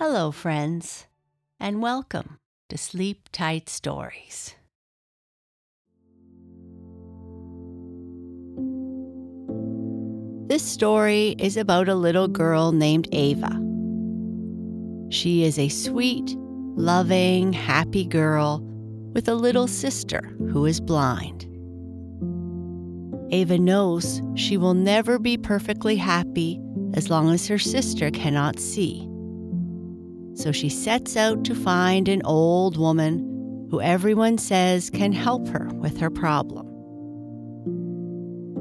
Hello, friends, and welcome to Sleep Tight Stories. This story is about a little girl named Ava. She is a sweet, loving, happy girl with a little sister who is blind. Ava knows she will never be perfectly happy as long as her sister cannot see. So she sets out to find an old woman who everyone says can help her with her problem.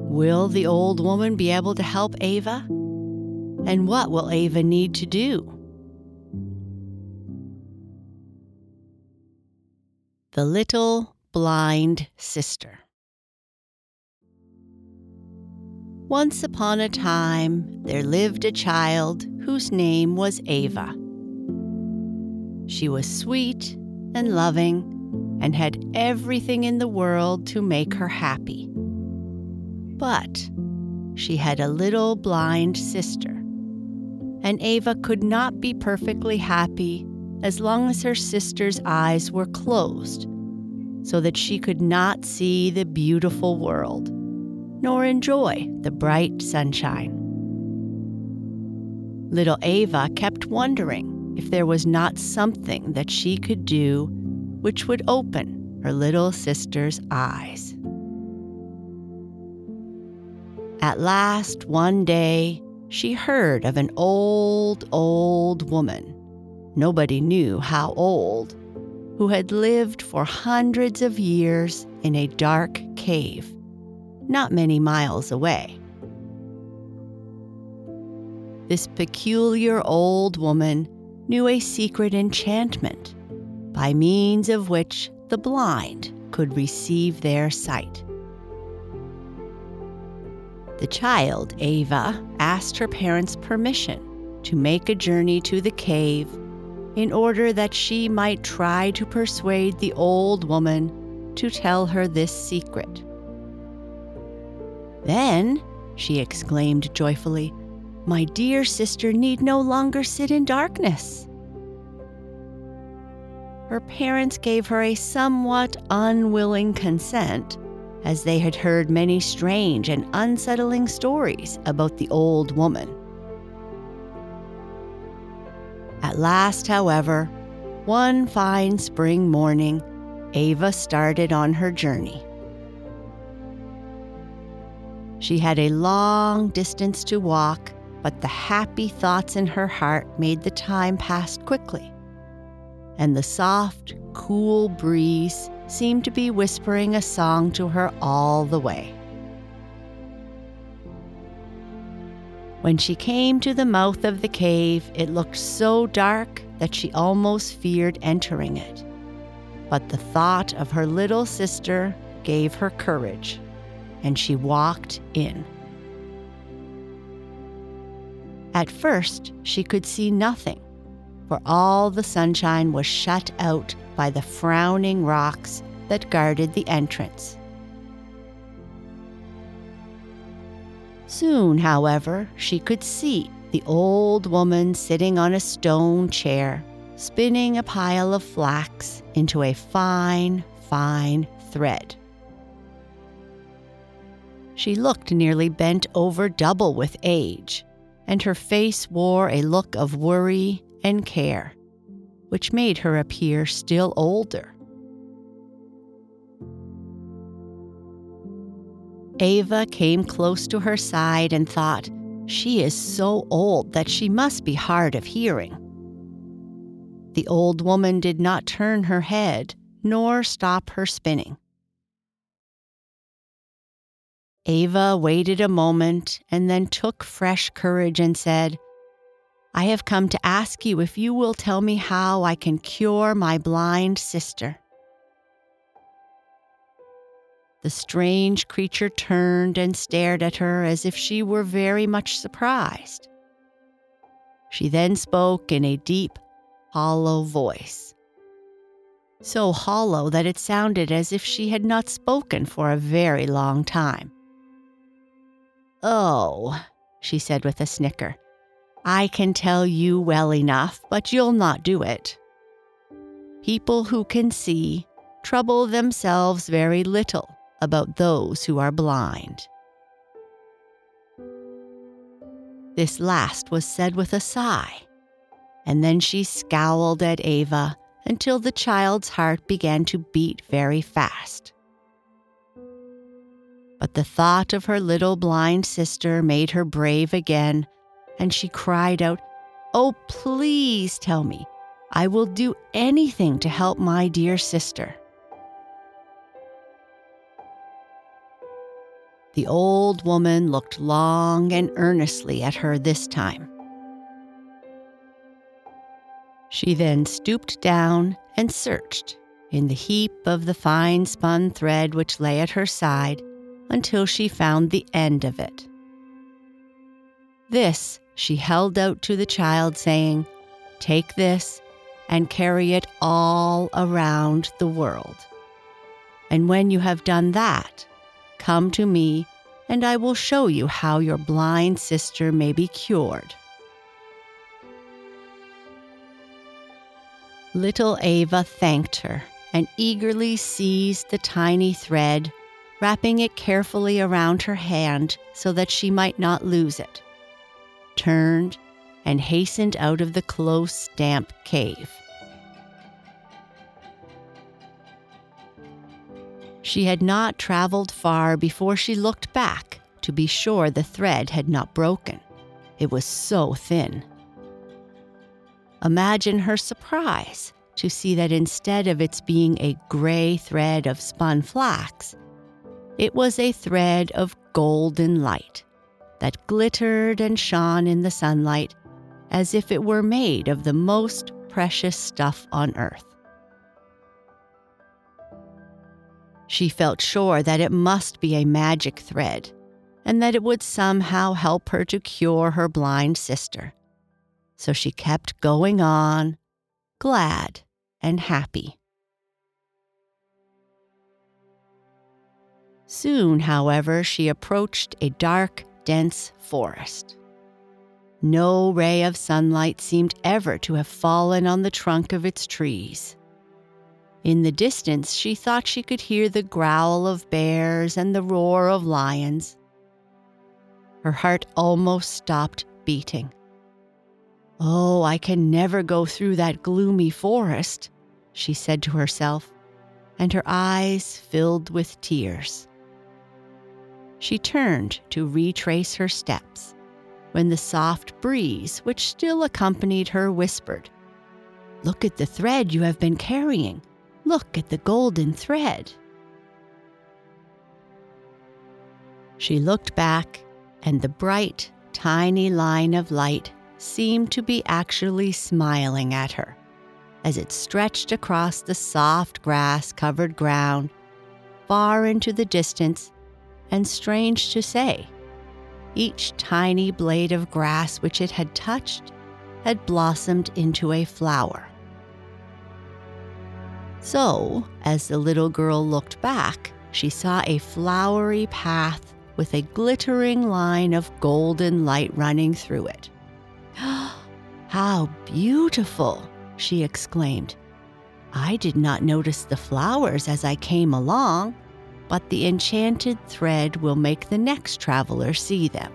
Will the old woman be able to help Ava? And what will Ava need to do? The Little Blind Sister. Once upon a time, there lived a child whose name was Ava. She was sweet and loving and had everything in the world to make her happy. But she had a little blind sister, and Ava could not be perfectly happy as long as her sister's eyes were closed, so that she could not see the beautiful world, nor enjoy the bright sunshine. Little Ava kept wondering if there was not something that she could do which would open her little sister's eyes. At last, one day, she heard of an old, old woman, nobody knew how old, who had lived for hundreds of years in a dark cave, not many miles away. This peculiar old woman knew a secret enchantment by means of which the blind could receive their sight. The child, Ava, asked her parents' permission to make a journey to the cave in order that she might try to persuade the old woman to tell her this secret. "Then," she exclaimed joyfully, "my dear sister need no longer sit in darkness." Her parents gave her a somewhat unwilling consent, as they had heard many strange and unsettling stories about the old woman. At last, however, one fine spring morning, Ava started on her journey. She had a long distance to walk, but the happy thoughts in her heart made the time pass quickly, and the soft, cool breeze seemed to be whispering a song to her all the way. When she came to the mouth of the cave, it looked so dark that she almost feared entering it. But the thought of her little sister gave her courage, and she walked in. At first, she could see nothing, for all the sunshine was shut out by the frowning rocks that guarded the entrance. Soon, however, she could see the old woman sitting on a stone chair, spinning a pile of flax into a fine, fine thread. She looked nearly bent over double with age, and her face wore a look of worry and care, which made her appear still older. Ava came close to her side and thought, "She is so old that she must be hard of hearing." The old woman did not turn her head nor stop her spinning. Ava waited a moment and then took fresh courage and said, "I have come to ask you if you will tell me how I can cure my blind sister." The strange creature turned and stared at her as if she were very much surprised. She then spoke in a deep, hollow voice, so hollow that it sounded as if she had not spoken for a very long time. "Oh," she said with a snicker, I can tell you well enough, but you'll not do it. People who can see trouble themselves very little about those who are blind." This last was said with a sigh, and then she scowled at Eva until the child's heart began to beat very fast. But the thought of her little blind sister made her brave again, and she cried out, "Oh, please tell me. I will do anything to help my dear sister." The old woman looked long and earnestly at her this time. She then stooped down and searched in the heap of the fine spun thread which lay at her side until she found the end of it. This she held out to the child, saying, "Take this and carry it all around the world. And when you have done that, come to me, and I will show you how your blind sister may be cured." Little Eva thanked her and eagerly seized the tiny thread, wrapping it carefully around her hand so that she might not lose it, turned, and hastened out of the close, damp cave. She had not traveled far before she looked back to be sure the thread had not broken. It was so thin. Imagine her surprise to see that instead of its being a gray thread of spun flax, it was a thread of golden light that glittered and shone in the sunlight as if it were made of the most precious stuff on earth. She felt sure that it must be a magic thread, and that it would somehow help her to cure her blind sister. So she kept going on, glad and happy. Soon, however, she approached a dark, dense forest. No ray of sunlight seemed ever to have fallen on the trunk of its trees. In the distance, she thought she could hear the growl of bears and the roar of lions. Her heart almost stopped beating. "Oh, I can never go through that gloomy forest," she said to herself, and her eyes filled with tears. She turned to retrace her steps, when the soft breeze which still accompanied her whispered, "Look at the thread you have been carrying. Look at the golden thread." She looked back, and the bright, tiny line of light seemed to be actually smiling at her as it stretched across the soft grass-covered ground, far into the distance, and strange to say, each tiny blade of grass which it had touched had blossomed into a flower. So, as the little girl looked back, she saw a flowery path with a glittering line of golden light running through it. "How beautiful!" she exclaimed. "I did not notice the flowers as I came along, but the enchanted thread will make the next traveler see them."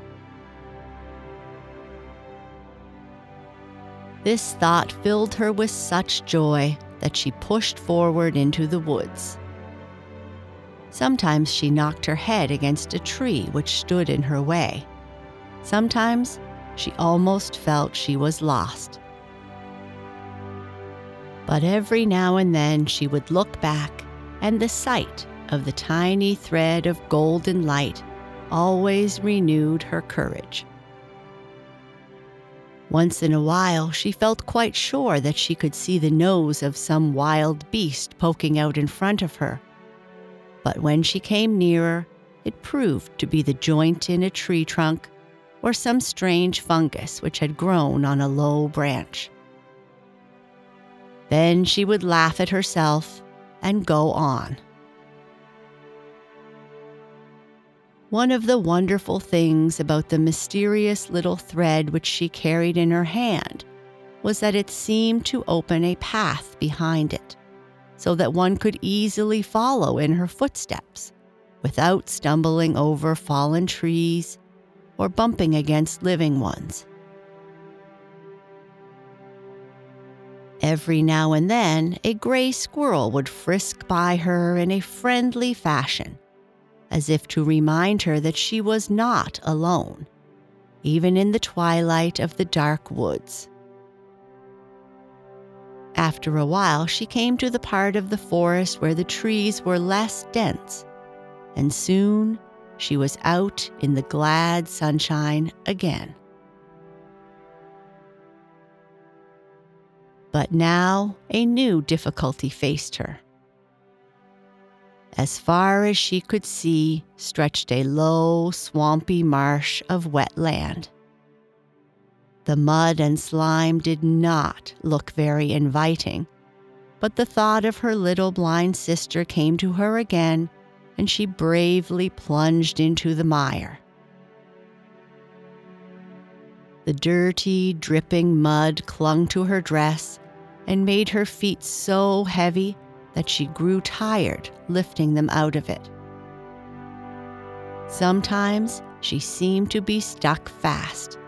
This thought filled her with such joy that she pushed forward into the woods. Sometimes she knocked her head against a tree which stood in her way. Sometimes she almost felt she was lost. But every now and then she would look back, and the sight of the tiny thread of golden light always renewed her courage. Once in a while, she felt quite sure that she could see the nose of some wild beast poking out in front of her. But when she came nearer, it proved to be the joint in a tree trunk or some strange fungus which had grown on a low branch. Then she would laugh at herself and go on. one of the wonderful things about the mysterious little thread which she carried in her hand was that it seemed to open a path behind it, so that one could easily follow in her footsteps without stumbling over fallen trees or bumping against living ones. Every now and then, a gray squirrel would frisk by her in a friendly fashion, as if to remind her that she was not alone, even in the twilight of the dark woods. After a while, she came to the part of the forest where the trees were less dense, and soon she was out in the glad sunshine again. But now a new difficulty faced her. As far as she could see stretched a low, swampy marsh of wet land. The mud and slime did not look very inviting, but the thought of her little blind sister came to her again, and she bravely plunged into the mire. The dirty, dripping mud clung to her dress and made her feet so heavy that she grew tired lifting them out of it. Sometimes she seemed to be stuck fast,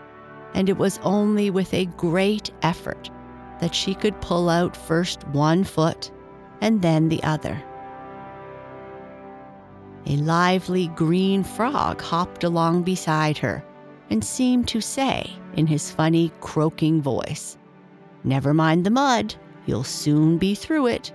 and it was only with a great effort that she could pull out first one foot and then the other. A lively green frog hopped along beside her and seemed to say in his funny, croaking voice, "Never mind the mud, you'll soon be through it."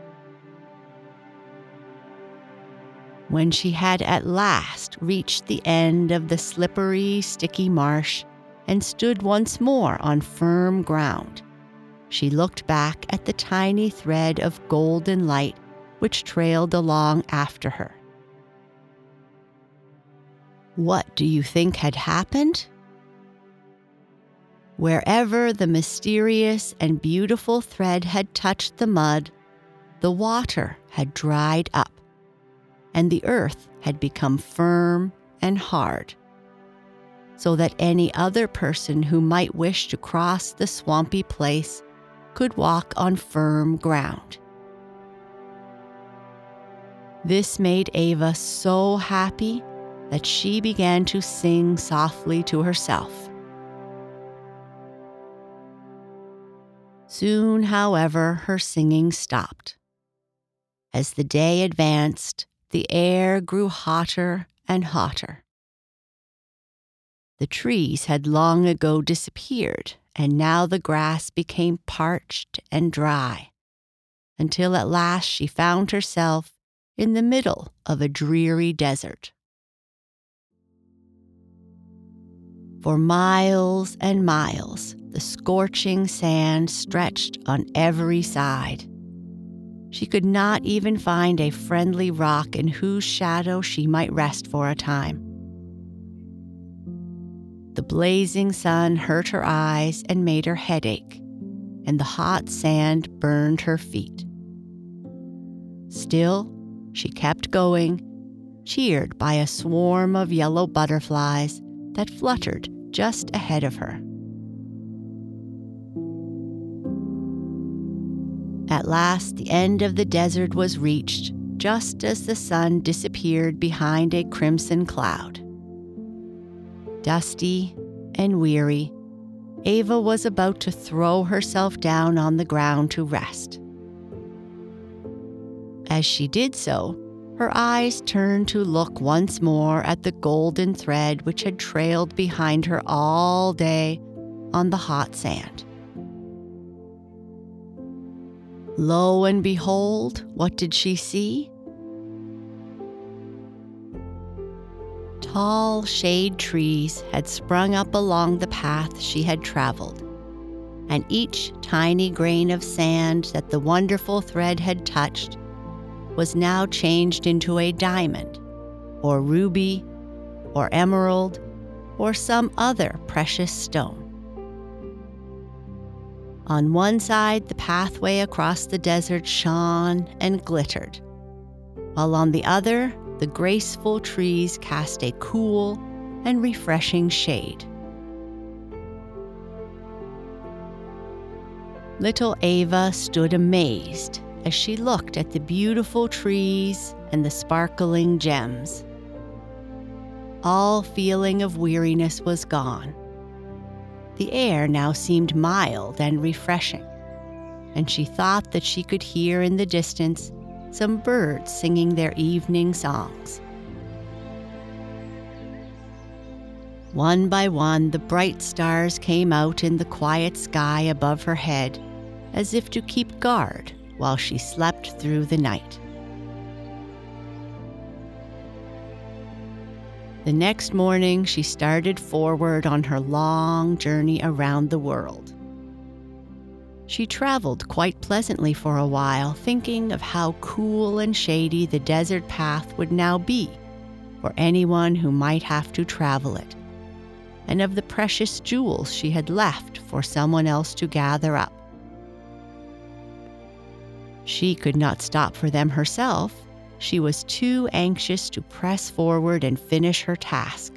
When she had at last reached the end of the slippery, sticky marsh and stood once more on firm ground, she looked back at the tiny thread of golden light which trailed along after her. What do you think had happened? Wherever the mysterious and beautiful thread had touched the mud, the water had dried up, and the earth had become firm and hard, so that any other person who might wish to cross the swampy place could walk on firm ground. This made Ava so happy that she began to sing softly to herself. Soon, however, her singing stopped. As the day advanced, the air grew hotter and hotter. The trees had long ago disappeared, and now the grass became parched and dry, until at last she found herself in the middle of a dreary desert. For miles and miles, the scorching sand stretched on every side. She could not even find a friendly rock in whose shadow she might rest for a time. The blazing sun hurt her eyes and made her head ache, and the hot sand burned her feet. Still, she kept going, cheered by a swarm of yellow butterflies that fluttered just ahead of her. At last, the end of the desert was reached just as the sun disappeared behind a crimson cloud. Dusty and weary, Ava was about to throw herself down on the ground to rest. As she did so, her eyes turned to look once more at the golden thread which had trailed behind her all day on the hot sand. Lo and behold, what did she see? Tall shade trees had sprung up along the path she had traveled, and each tiny grain of sand that the wonderful thread had touched was now changed into a diamond, or ruby, or emerald, or some other precious stone. On one side, the pathway across the desert shone and glittered, while on the other, the graceful trees cast a cool and refreshing shade. Little Ava stood amazed as she looked at the beautiful trees and the sparkling gems. All feeling of weariness was gone. The air now seemed mild and refreshing, and she thought that she could hear in the distance some birds singing their evening songs. One by one, the bright stars came out in the quiet sky above her head, as if to keep guard while she slept through the night. The next morning, she started forward on her long journey around the world. She traveled quite pleasantly for a while, thinking of how cool and shady the desert path would now be for anyone who might have to travel it, and of the precious jewels she had left for someone else to gather up. She could not stop for them herself. She was too anxious to press forward and finish her task,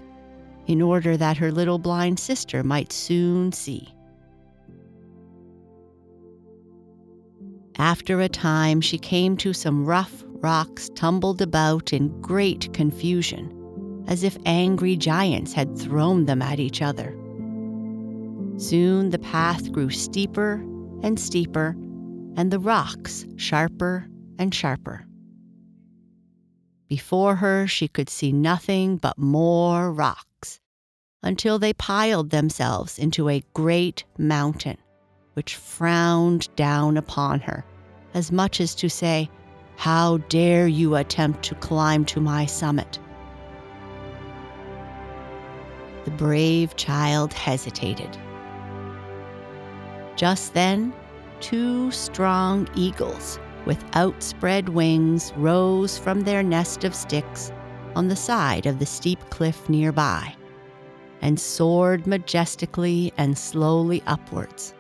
in order that her little blind sister might soon see. After a time, she came to some rough rocks tumbled about in great confusion, as if angry giants had thrown them at each other. Soon the path grew steeper and steeper, and the rocks sharper and sharper. Before her, she could see nothing but more rocks, until they piled themselves into a great mountain, which frowned down upon her, as much as to say, "How dare you attempt to climb to my summit?" The brave child hesitated. Just then, two strong eagles with outspread wings rose from their nest of sticks on the side of the steep cliff nearby, and soared majestically and slowly upwards.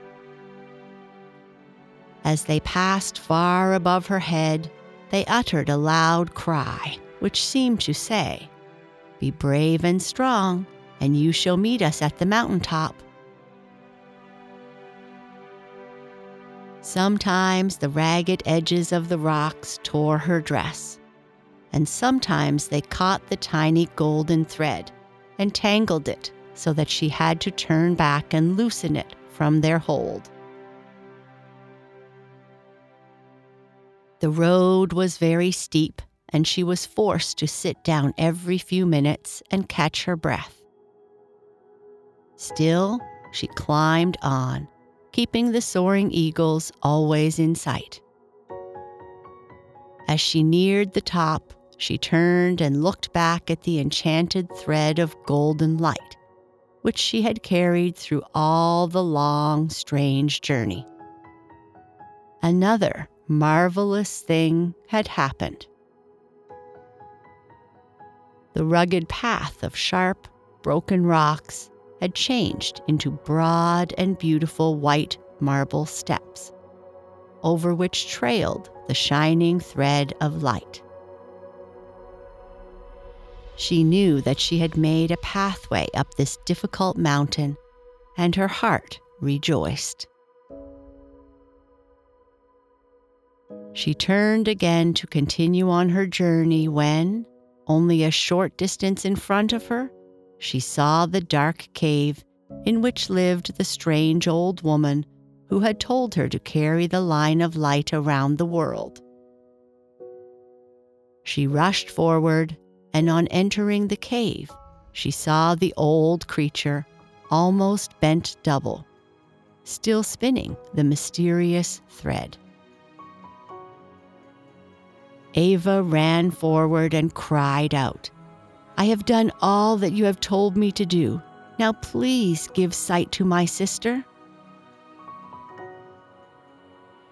As they passed far above her head, they uttered a loud cry, which seemed to say, "Be brave and strong, and you shall meet us at the mountaintop." Sometimes the ragged edges of the rocks tore her dress, and sometimes they caught the tiny golden thread and tangled it so that she had to turn back and loosen it from their hold. The road was very steep, and she was forced to sit down every few minutes and catch her breath. Still, she climbed on, keeping the soaring eagles always in sight. As she neared the top, she turned and looked back at the enchanted thread of golden light, which she had carried through all the long, strange journey. Another marvelous thing had happened. The rugged path of sharp, broken rocks had changed into broad and beautiful white marble steps, over which trailed the shining thread of light. She knew that she had made a pathway up this difficult mountain, and her heart rejoiced. She turned again to continue on her journey when, only a short distance in front of her, she saw the dark cave in which lived the strange old woman who had told her to carry the line of light around the world. She rushed forward, and on entering the cave, she saw the old creature, almost bent double, still spinning the mysterious thread. Ava ran forward and cried out, "I have done all that you have told me to do. Now please give sight to my sister."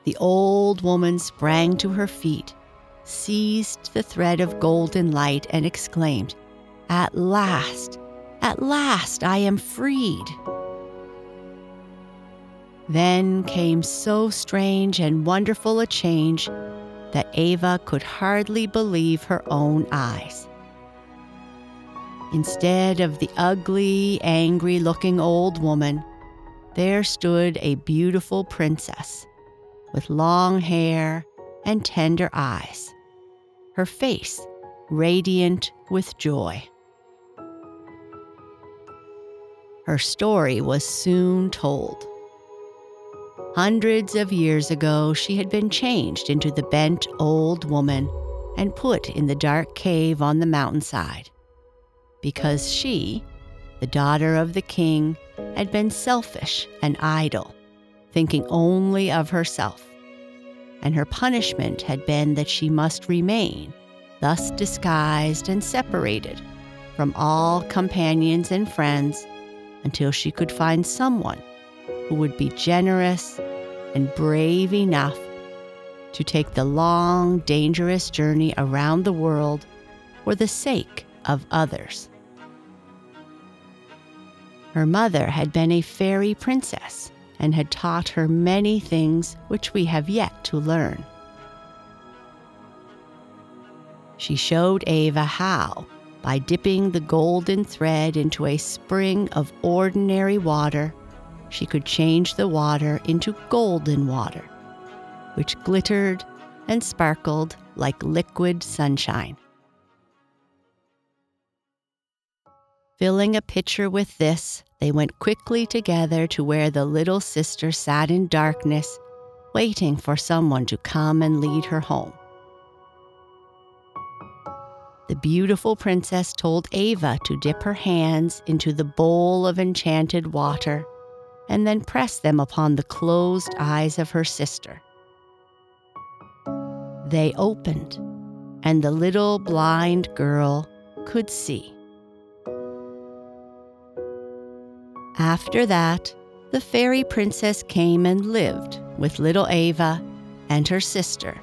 The old woman sprang to her feet, seized the thread of golden light, and exclaimed, at last I am freed." Then came so strange and wonderful a change that Ava could hardly believe her own eyes. Instead of the ugly, angry-looking old woman, there stood a beautiful princess with long hair and tender eyes, her face radiant with joy. Her story was soon told. Hundreds of years ago, she had been changed into the bent old woman and put in the dark cave on the mountainside, because she, the daughter of the king, had been selfish and idle, thinking only of herself, and her punishment had been that she must remain, thus disguised and separated from all companions and friends, until she could find someone who would be generous and brave enough to take the long, dangerous journey around the world for the sake of others. Her mother had been a fairy princess and had taught her many things which we have yet to learn. She showed Ava how, by dipping the golden thread into a spring of ordinary water, she could change the water into golden water, which glittered and sparkled like liquid sunshine. Filling a pitcher with this, they went quickly together to where the little sister sat in darkness, waiting for someone to come and lead her home. The beautiful princess told Ava to dip her hands into the bowl of enchanted water and then press them upon the closed eyes of her sister. They opened, and the little blind girl could see. After that, the fairy princess came and lived with little Ava and her sister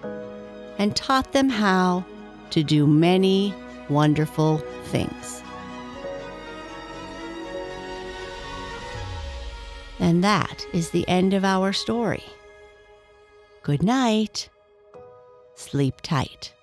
and taught them how to do many wonderful things. And that is the end of our story. Good night. Sleep tight.